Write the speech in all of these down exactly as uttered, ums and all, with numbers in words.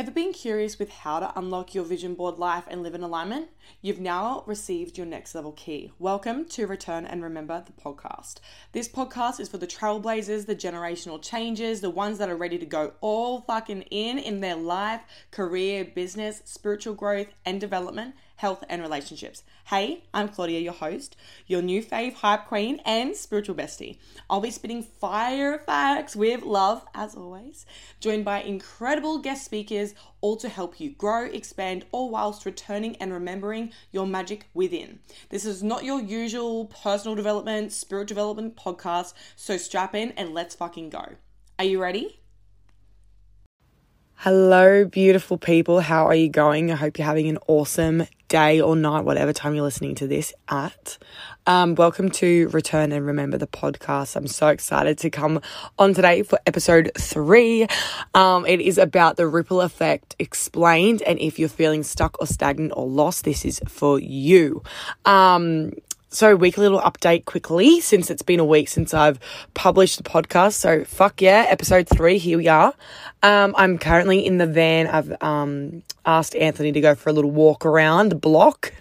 Ever been curious with how to unlock your vision board life and live in alignment? You've now received your next level key. Welcome to Return and Remember, the podcast. This podcast is for the trailblazers, the generational changers, the ones that are ready to go all fucking in in their life, career, business, spiritual growth and development, health and relationships. Hey, I'm Claudia, your host, your new fave hype queen and spiritual bestie. I'll be spitting fire facts with love, as always, joined by incredible guest speakers, all to help you grow, expand, all whilst returning and remembering your magic within. This is not your usual personal development, spirit development podcast, so strap in and let's fucking go. Are you ready? Hello, beautiful people. How are you going? I hope you're having an awesome day or night, whatever time you're listening to this at. Um, welcome to Return and Remember, the podcast. I'm so excited to come on today for episode three. Um, it is about the ripple effect explained. And if you're feeling stuck or stagnant or lost, this is for you. Um, So weekly little update quickly, since it's been a week since I've published the podcast. So fuck yeah, episode three, here we are. Um, I'm currently in the van. I've um, asked Anthony to go for a little walk around the block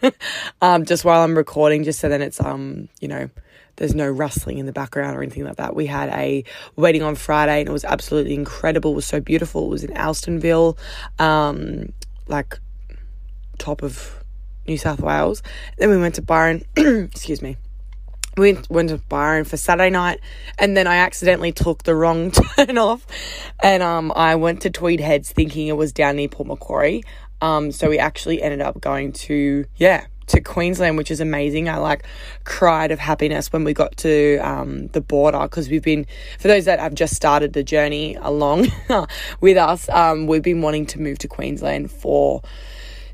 um, just while I'm recording, just so then it's, um, you know, there's no rustling in the background or anything like that. We had a wedding on Friday and it was absolutely incredible. It was so beautiful. It was in Alstonville, um, like top of New South Wales. Then we went to Byron, excuse me, we went, went to Byron for Saturday night, and then I accidentally took the wrong turn off, and um, I went to Tweed Heads thinking it was down near Port Macquarie, um, so we actually ended up going to, yeah, to Queensland, which is amazing. I like cried of happiness when we got to um, the border, because we've been, for those that have just started the journey along with us, um, we've been wanting to move to Queensland for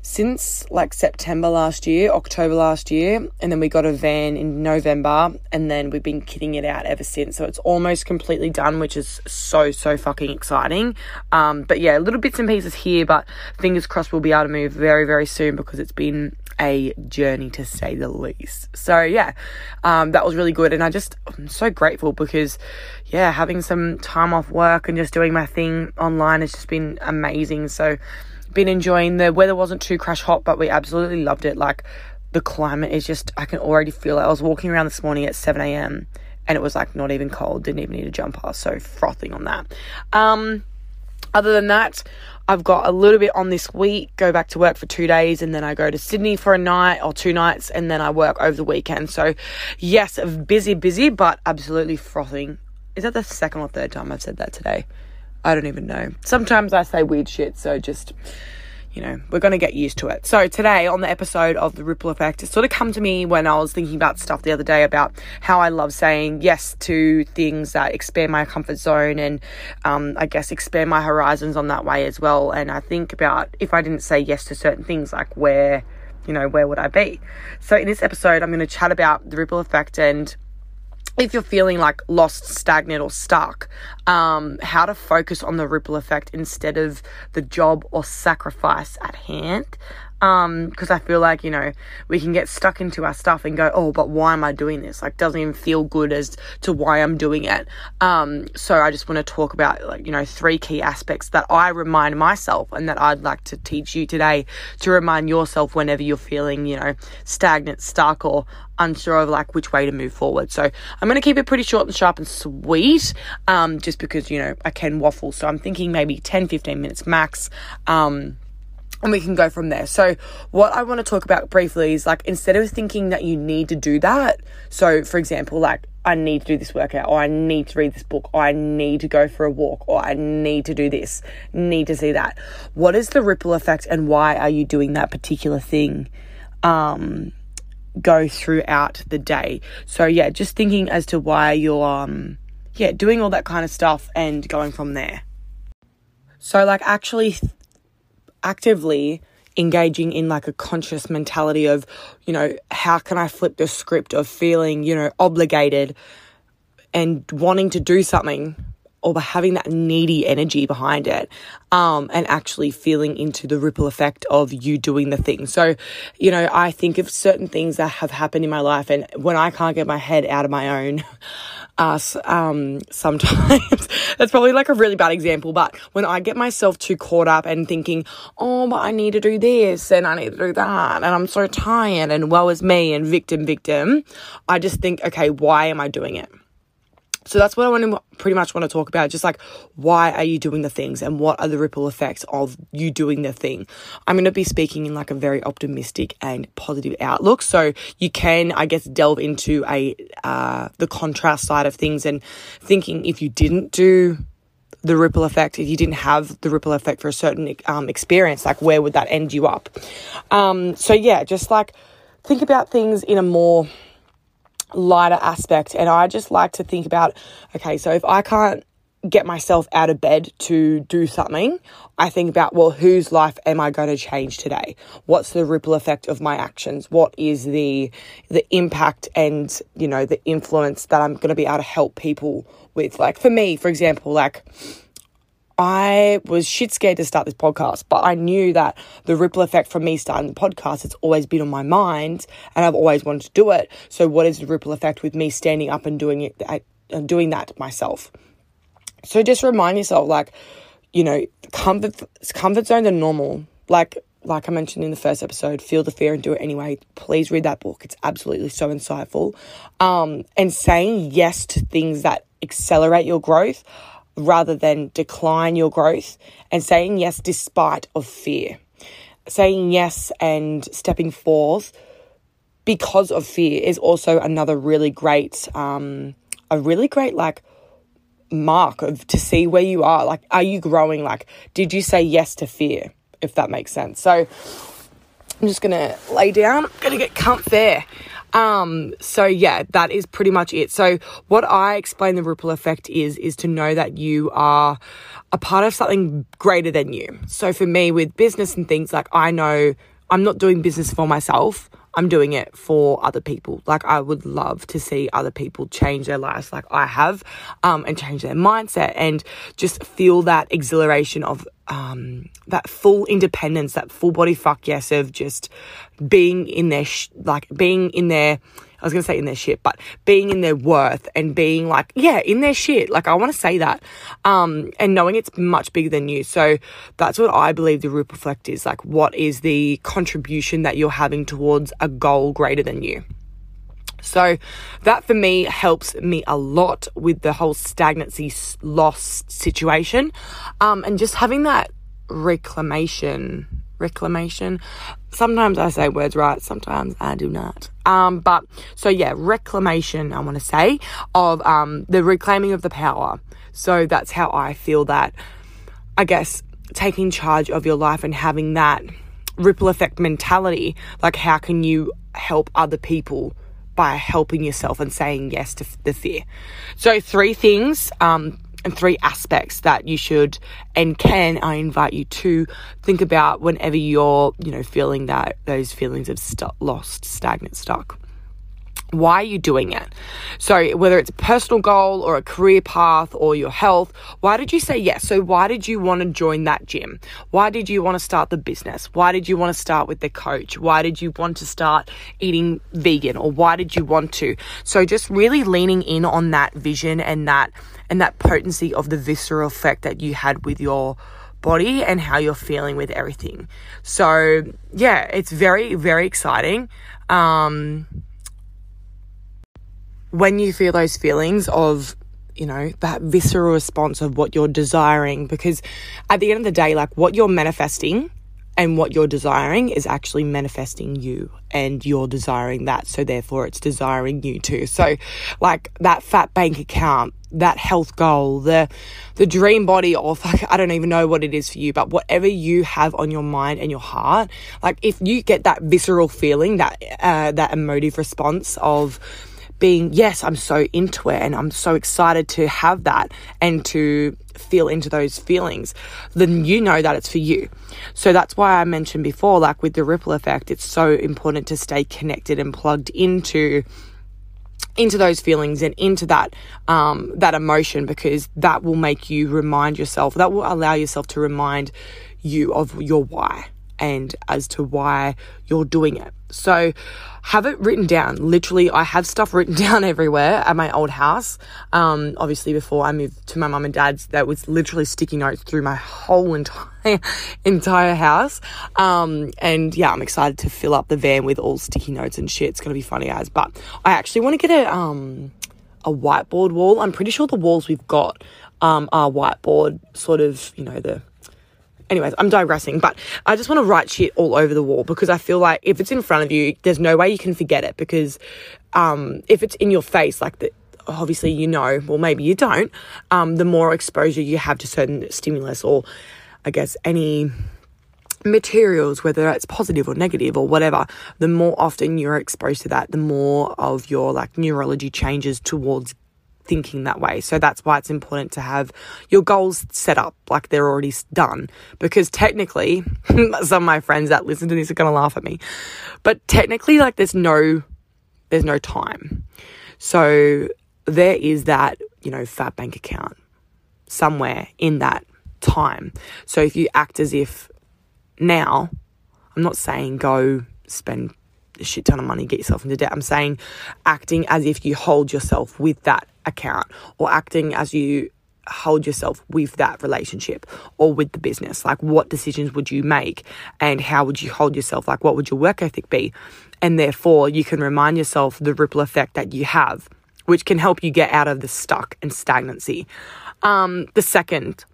since like September last year, October last year, and then we got a van in November, and then we've been kitting it out ever since. So it's almost completely done, which is so, so fucking exciting. Um, but yeah, little bits and pieces here, but fingers crossed we'll be able to move very, very soon, because it's been a journey to say the least. So yeah, um, that was really good. And I just, I'm so grateful because yeah, having some time off work and just doing my thing online has just been amazing. So been enjoying. The weather wasn't too crash hot, but we absolutely loved it. Like the climate is just, I can already feel it. I was walking around this morning at seven a.m. and it was like not even cold, didn't even need a jumper, so frothing on that. Um other than that, I've got a little bit on this week, go back to work for two days and then I go to Sydney for a night or two nights and then I work over the weekend. So yes, busy busy but absolutely frothing. Is that the second or third time I've said that today? I don't even know. Sometimes I say weird shit, so just, you know, we're going to get used to it. So today on the episode of The Ripple Effect, it sort of come to me when I was thinking about stuff the other day about how I love saying yes to things that expand my comfort zone and um, I guess expand my horizons on that way as well. And I think about if I didn't say yes to certain things, like where, you know, where would I be? So in this episode, I'm going to chat about the ripple effect and if you're feeling like lost, stagnant or stuck, um, how to focus on the ripple effect instead of the job or sacrifice at hand. Um, because I feel like, you know, we can get stuck into our stuff and go, oh, but why am I doing this? Like, doesn't even feel good as to why I'm doing it. Um, so I just want to talk about, like, you know, three key aspects that I remind myself and that I'd like to teach you today to remind yourself whenever you're feeling, you know, stagnant, stuck or unsure of like which way to move forward. So I'm going to keep it pretty short and sharp and sweet, um, just because, you know, I can waffle. So I'm thinking maybe ten, fifteen minutes max, um, and we can go from there. So what I want to talk about briefly is like, instead of thinking that you need to do that. So for example, like I need to do this workout or I need to read this book or I need to go for a walk or I need to do this, need to see that. What is the ripple effect and why are you doing that particular thing? Um, go throughout the day. So yeah, just thinking as to why you're, um, yeah, doing all that kind of stuff and going from there. So like actually th- actively engaging in like a conscious mentality of, you know, how can I flip the script of feeling, you know, obligated and wanting to do something or by having that needy energy behind it, um, and actually feeling into the ripple effect of you doing the thing. So, you know, I think of certain things that have happened in my life, and when I can't get my head out of my own ass, um, sometimes that's probably like a really bad example, but when I get myself too caught up and thinking, oh, but I need to do this and I need to do that and I'm so tired and woe is me and victim, victim, I just think, okay, why am I doing it? So that's what I want to pretty much want to talk about, just like, why are you doing the things and what are the ripple effects of you doing the thing? I'm going to be speaking in like a very optimistic and positive outlook, so you can, I guess, delve into a uh, the contrast side of things and thinking if you didn't do the ripple effect, if you didn't have the ripple effect for a certain um, experience, like where would that end you up? Um, so yeah, just like think about things in a more lighter aspect. And I just like to think about, okay, so if I can't get myself out of bed to do something, I think about, well, whose life am I going to change today? What's the ripple effect of my actions? What is the the impact and, you know, the influence that I'm going to be able to help people with? Like for me, for example, like I was shit scared to start this podcast, but I knew that the ripple effect from me starting the podcast, it's always been on my mind and I've always wanted to do it. So what is the ripple effect with me standing up and doing it, and doing that myself? So just remind yourself, like, you know, comfort, comfort zones are normal. Like, like I mentioned in the first episode, feel the fear and do it anyway. Please read that book. It's absolutely so insightful. Um, and saying yes to things that accelerate your growth rather than decline your growth, and saying yes despite of fear, saying yes and stepping forth because of fear is also another really great, um, a really great like mark of to see where you are. Like, are you growing? Like, did you say yes to fear? If that makes sense. So I'm just gonna lay down. I'm gonna get comfy. Um, so yeah, that is pretty much it. So what I explain the ripple effect is, is to know that you are a part of something greater than you. So for me with business and things, like I know I'm not doing business for myself. I'm doing it for other people. Like I would love to see other people change their lives like I have, um, and change their mindset and just feel that exhilaration of, um, that full independence, that full body fuck yes of just being in their, sh- like being in their, I was going to say in their shit, but being in their worth and being like, yeah, in their shit. Like I want to say that, um, and knowing it's much bigger than you. So that's what I believe the ripple effect is. Like what is the contribution that you're having towards a goal greater than you? So that for me helps me a lot with the whole stagnancy loss situation, um, and just having that reclamation, reclamation. Sometimes I say words right, sometimes I do not. Um, but so yeah, reclamation, I want to say, of um, the reclaiming of the power. So that's how I feel that, I guess, taking charge of your life and having that ripple effect mentality, like how can you help other people by helping yourself and saying yes to the fear. So three things um, and three aspects that you should and can, I invite you to think about whenever you're, you know, feeling that those feelings of st- lost, stagnant, stuck. Why are you doing it? So whether it's a personal goal or a career path or your health, why did you say yes? So why did you want to join that gym? Why did you want to start the business? Why did you want to start with the coach? Why did you want to start eating vegan? Or why did you want to? So just really leaning in on that vision and that, and that potency of the visceral effect that you had with your body and how you're feeling with everything. So yeah, it's very, very exciting. Um, When you feel those feelings of, you know, that visceral response of what you're desiring, because at the end of the day, like what you're manifesting and what you're desiring is actually manifesting you, and you're desiring that. So therefore it's desiring you too. So like that fat bank account, that health goal, the, the dream body, or fuck, I don't even know what it is for you, but whatever you have on your mind and your heart, like if you get that visceral feeling, that, uh, that emotive response of, being, yes, I'm so into it and I'm so excited to have that and to feel into those feelings, then you know that it's for you. So that's why I mentioned before, like with the ripple effect, it's so important to stay connected and plugged into into those feelings and into that um, that emotion, because that will make you remind yourself, that will allow yourself to remind you of your why and as to why you're doing it. So have it written down. Literally, I have stuff written down everywhere at my old house. Um, obviously, before I moved to my mum and dad's, that was literally sticky notes through my whole entire entire house. Um, and yeah, I'm excited to fill up the van with all sticky notes and shit. It's going to be funny, guys. But I actually want to get a, um, a whiteboard wall. I'm pretty sure the walls we've got um, are whiteboard sort of, you know, the... Anyways, I'm digressing, but I just want to write shit all over the wall, because I feel like if it's in front of you, there's no way you can forget it, because um, if it's in your face, like the, obviously, you know, well, maybe you don't, um, the more exposure you have to certain stimulus or I guess any materials, whether that's positive or negative or whatever, the more often you're exposed to that, the more of your like neurology changes towards thinking that way. So that's why it's important to have your goals set up like they're already done, because technically some of my friends that listen to this are going to laugh at me, but technically like there's no there's no time. So there is that, you know, fat bank account somewhere in that time. So if you act as if now, I'm not saying go spend a shit ton of money, get yourself into debt. I'm saying acting as if you hold yourself with that account, or acting as you hold yourself with that relationship or with the business. Like, what decisions would you make and how would you hold yourself? Like, what would your work ethic be? And therefore you can remind yourself the ripple effect that you have, which can help you get out of the stuck and stagnancy. Um, the second,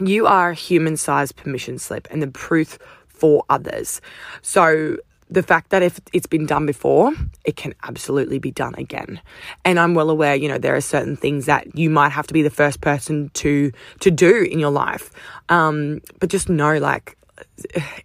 you are a human-sized permission slip and the proof for others. So the fact that if it's been done before, it can absolutely be done again. And I'm well aware, you know, there are certain things that you might have to be the first person to to do in your life. Um, but just know, like,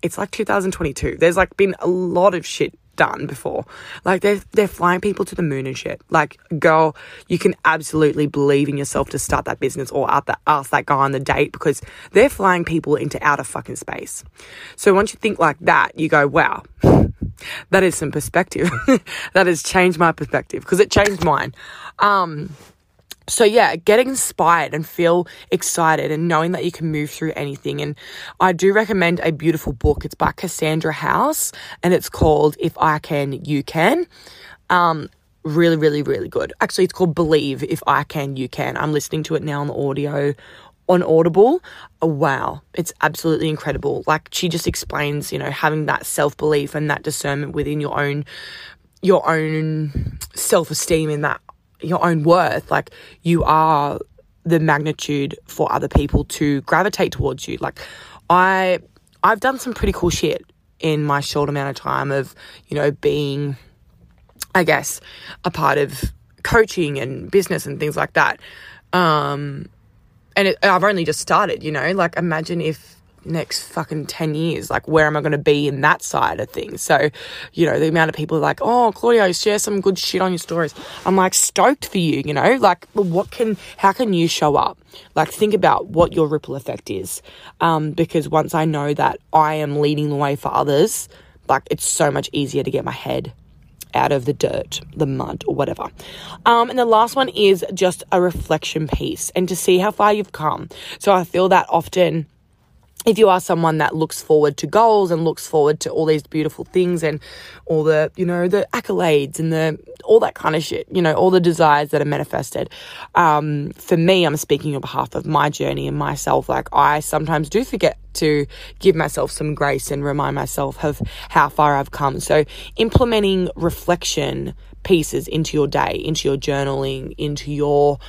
it's like two thousand twenty-two. There's, like, been a lot of shit done before. Like, they're, they're flying people to the moon and shit. Like, girl, you can absolutely believe in yourself to start that business or out the, ask that guy on the date, because they're flying people into outer fucking space. So once you think like that, you go, wow. That is some perspective. That has changed my perspective, because it changed mine. Um, so yeah, get inspired and feel excited and knowing that you can move through anything. And I do recommend a beautiful book. It's by Cassandra House and it's called If I Can, You Can. Um, really, really, really good. Actually, it's called Believe, If I Can, You Can. I'm listening to it now on the audio on Audible. Oh, wow, it's absolutely incredible. Like, she just explains, you know, having that self-belief and that discernment within your own, your own self-esteem and that your own worth. Like, you are the magnitude for other people to gravitate towards you. Like, I, I've done some pretty cool shit in my short amount of time of, you know, being, I guess, a part of coaching and business and things like that. Um, And it, I've only just started, you know, like imagine if next fucking ten years, like where am I going to be in that side of things? So, you know, the amount of people are like, oh, Claudia, share some good shit on your stories. I'm like stoked for you, you know, like what can, how can you show up? Like think about what your ripple effect is. Um, because once I know that I am leading the way for others, like it's so much easier to get my head out of the dirt, the mud or whatever. Um, and the last one is just a reflection piece and to see how far you've come. So I feel that often if you are someone that looks forward to goals and looks forward to all these beautiful things and all the, you know, the accolades and the, all that kind of shit, you know, all the desires that are manifested. Um, for me, I'm speaking on behalf of my journey and myself. Like I sometimes do forget to give myself some grace and remind myself of how far I've come. So implementing reflection pieces into your day, into your journaling, into your,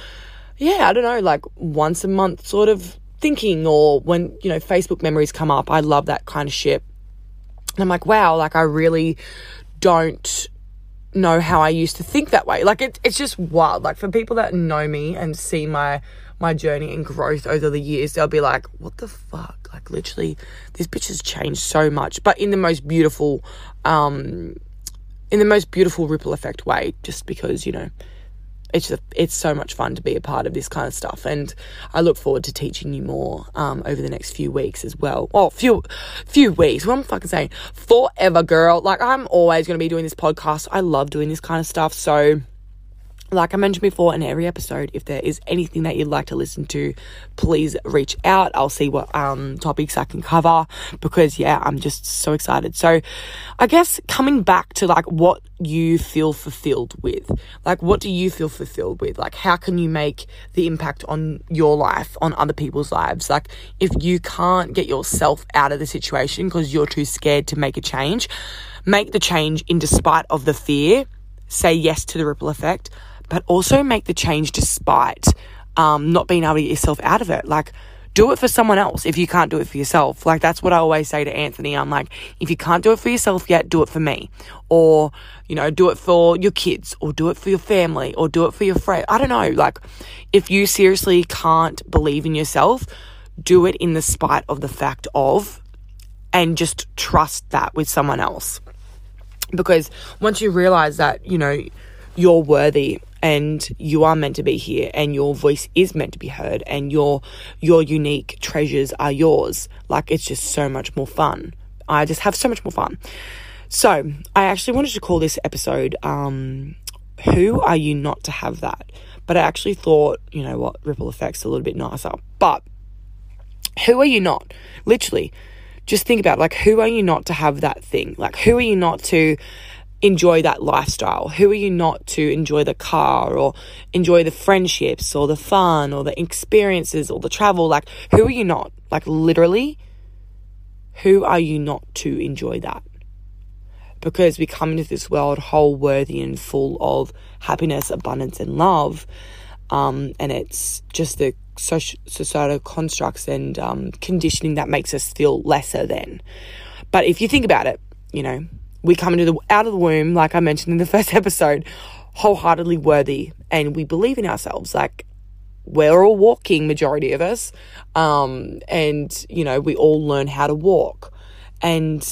yeah, I don't know, like once a month sort of thinking, or when, you know, Facebook memories come up, I love that kind of shit. And I'm like, wow, like I really don't know how I used to think that way. Like it, it's just wild. Like for people that know me and see my, my journey and growth over the years, they'll be like, what the fuck? Like literally this bitch has changed so much, but in the most beautiful, um, in the most beautiful ripple effect way, just because, you know, It's just, it's so much fun to be a part of this kind of stuff. And I look forward to teaching you more um, over the next few weeks as well. Oh, few, few weeks. What am I fucking saying? Forever, girl. Like, I'm always going to be doing this podcast. I love doing this kind of stuff. So Like I mentioned before in every episode, if there is anything that you'd like to listen to, please reach out. I'll see what um, topics I can cover because, yeah, I'm just so excited. So I guess coming back to, like, what you feel fulfilled with. Like, what do you feel fulfilled with? Like, how can you make the impact on your life, on other people's lives? Like, if you can't get yourself out of the situation because you're too scared to make a change, make the change in despite of the fear. Say yes to the ripple effect. But also make the change despite um, not being able to get yourself out of it. Like, do it for someone else if you can't do it for yourself. Like, that's what I always say to Anthony. I'm like, if you can't do it for yourself yet, do it for me. Or, you know, do it for your kids. Or do it for your family. Or do it for your friend. I don't know. Like, if you seriously can't believe in yourself, do it in the spite of the fact of. And just trust that with someone else. Because once you realize that, you know, you're worthy and you are meant to be here and your voice is meant to be heard and your your unique treasures are yours. Like, it's just so much more fun. I just have so much more fun. So I actually wanted to call this episode, um, Who Are You Not to Have That? But I actually thought, you know what, ripple effect's a little bit nicer. But who are you not? Literally, just think about, like, who are you not to have that thing? Like, who are you not to enjoy that lifestyle? Who are you not to enjoy the car or enjoy the friendships or the fun or the experiences or the travel? Like, who are you not? Like, literally, who are you not to enjoy that? Because we come into this world whole, worthy and full of happiness, abundance and love. Um, and it's just the social, societal constructs and um, conditioning that makes us feel lesser than. But if you think about it, you know, we come into the out of the womb, like I mentioned in the first episode, wholeheartedly worthy, and we believe in ourselves. Like, we're all walking, majority of us, um, and, you know, we all learn how to walk, and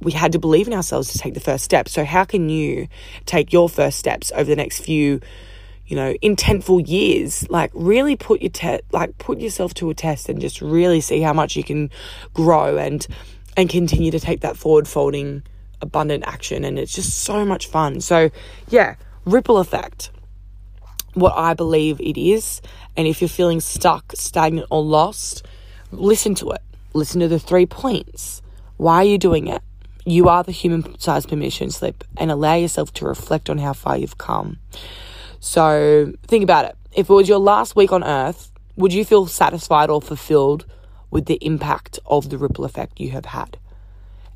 we had to believe in ourselves to take the first step. So how can you take your first steps over the next few, you know, intentful years? Like, really put your te- like put yourself to a test and just really see how much you can grow and and continue to take that forward folding abundant action. And it's just so much fun. So yeah, ripple effect, what I believe it is. And if you're feeling stuck, stagnant or lost, listen to it. Listen to the three points. Why are you doing it? You are the human size permission slip, and allow yourself to reflect on how far you've come. So think about it. If it was your last week on earth, would you feel satisfied or fulfilled with the impact of the ripple effect you have had?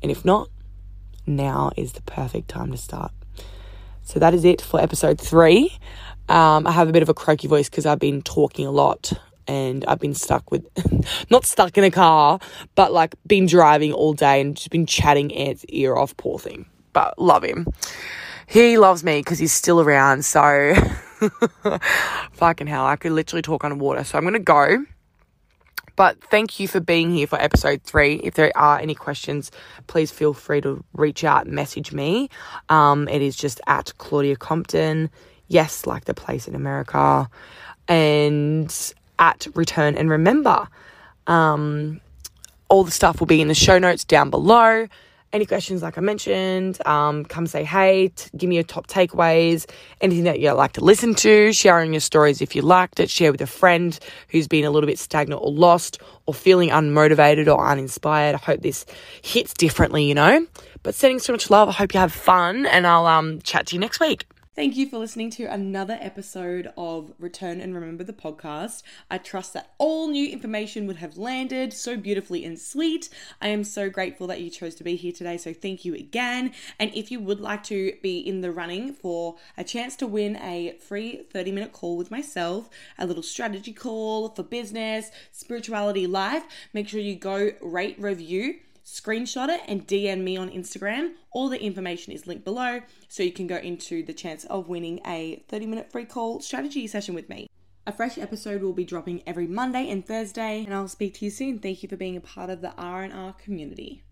And if not, now is the perfect time to start. So that is it for episode three. Um, I have a bit of a croaky voice because I've been talking a lot and I've been stuck with, not stuck in a car, but like been driving all day and just been chatting Ant's ear off, poor thing. But love him. He loves me because he's still around. So fucking hell, I could literally talk underwater. So I'm going to go. But thank you for being here for episode three. If there are any questions, please feel free to reach out and message me. Um, it is just at Claudia Compton. Yes, like the place in America. And at Return and Remember. Um, all the stuff will be in the show notes down below. Any questions, like I mentioned, um, come say hey, t- give me your top takeaways, anything that you like to listen to, sharing your stories if you liked it, share with a friend who's been a little bit stagnant or lost or feeling unmotivated or uninspired. I hope this hits differently, you know. But sending so much love. I hope you have fun, and I'll um, chat to you next week. Thank you for listening to another episode of Return and Remember the podcast. I trust that all new information would have landed so beautifully and sweet. I am so grateful that you chose to be here today, so thank you again. And if you would like to be in the running for a chance to win a free thirty-minute call with myself, a little strategy call for business, spirituality, life, make sure you go rate, review, screenshot it and D M me on Instagram. All the information is linked below, so you can go into the chance of winning a thirty-minute free call strategy session with me. A fresh episode will be dropping every Monday and Thursday, and I'll speak to you soon. Thank you for being a part of the R and R community.